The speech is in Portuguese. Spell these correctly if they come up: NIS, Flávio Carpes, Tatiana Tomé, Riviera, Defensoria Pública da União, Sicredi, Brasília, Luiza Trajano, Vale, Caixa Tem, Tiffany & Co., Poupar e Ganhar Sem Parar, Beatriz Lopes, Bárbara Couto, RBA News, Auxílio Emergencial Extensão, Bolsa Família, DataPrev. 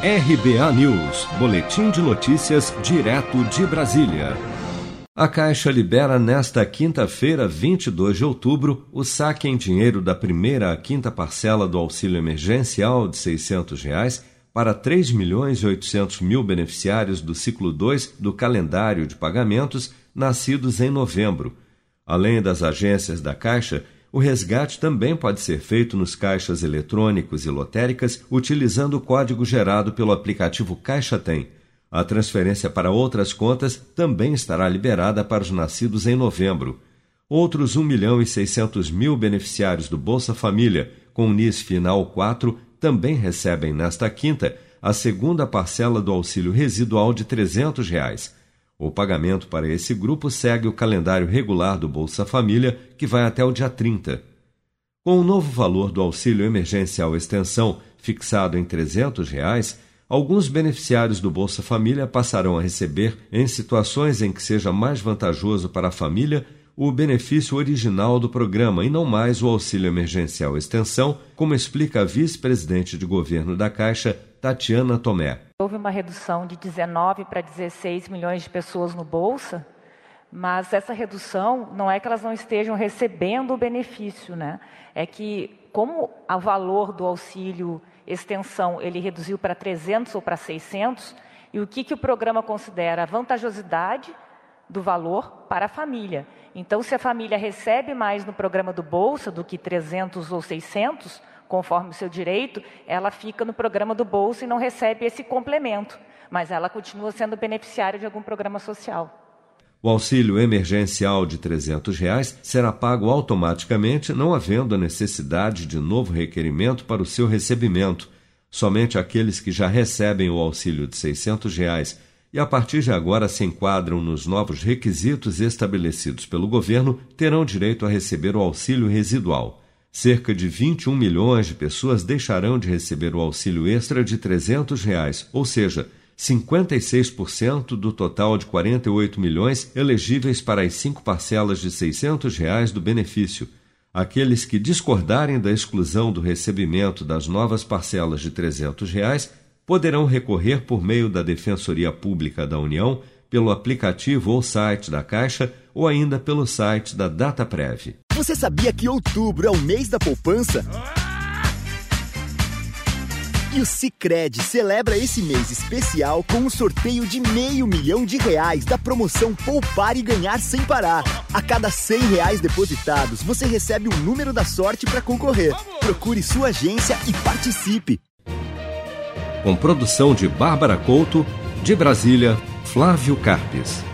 RBA News, boletim de notícias direto de Brasília. A Caixa libera nesta quinta-feira, 22 de outubro, o saque em dinheiro da primeira à quinta parcela do auxílio emergencial de R$ 600 para 3.800.000 beneficiários do ciclo 2 do calendário de pagamentos nascidos em novembro. Além das agências da Caixa, o resgate também pode ser feito nos caixas eletrônicos e lotéricas utilizando o código gerado pelo aplicativo Caixa Tem. A transferência para outras contas também estará liberada para os nascidos em novembro. Outros 1.600.000 beneficiários do Bolsa Família, com NIS final 4, também recebem nesta quinta a segunda parcela do auxílio residual de R$ 300. O pagamento para esse grupo segue o calendário regular do Bolsa Família, que vai até o dia 30. Com o novo valor do Auxílio Emergencial Extensão, fixado em R$ 300, alguns beneficiários do Bolsa Família passarão a receber, em situações em que seja mais vantajoso para a família, o benefício original do programa e não mais o Auxílio Emergencial Extensão, como explica a vice-presidente de governo da Caixa, Tatiana Tomé. Houve uma redução de 19 para 16 milhões de pessoas no Bolsa, mas essa redução não é que elas não estejam recebendo o benefício, né? É que, como o valor do auxílio extensão ele reduziu para 300 ou para 600, e o que o programa considera a vantajosidade do valor para a família. Então, se a família recebe mais no programa do Bolsa do que 300 ou 600, conforme o seu direito, ela fica no programa do Bolsa e não recebe esse complemento, mas ela continua sendo beneficiária de algum programa social. O auxílio emergencial de R$ 300 será pago automaticamente, não havendo a necessidade de novo requerimento para o seu recebimento. Somente aqueles que já recebem o auxílio de R$ 600 e a partir de agora se enquadram nos novos requisitos estabelecidos pelo governo terão direito a receber o auxílio residual. Cerca de 21 milhões de pessoas deixarão de receber o auxílio extra de R$ 300, ou seja, 56% do total de 48 milhões elegíveis para as 5 parcelas de R$ 600 do benefício. Aqueles que discordarem da exclusão do recebimento das novas parcelas de R$ 300 poderão recorrer por meio da Defensoria Pública da União, pelo aplicativo ou site da Caixa ou ainda pelo site da DataPrev. Você sabia que outubro é o mês da poupança? E o Sicredi celebra esse mês especial com um sorteio de R$500 mil da promoção Poupar e Ganhar Sem Parar. A cada R$100 depositados, você recebe o número da sorte para concorrer. Procure sua agência e participe. Com produção de Bárbara Couto, de Brasília, Flávio Carpes.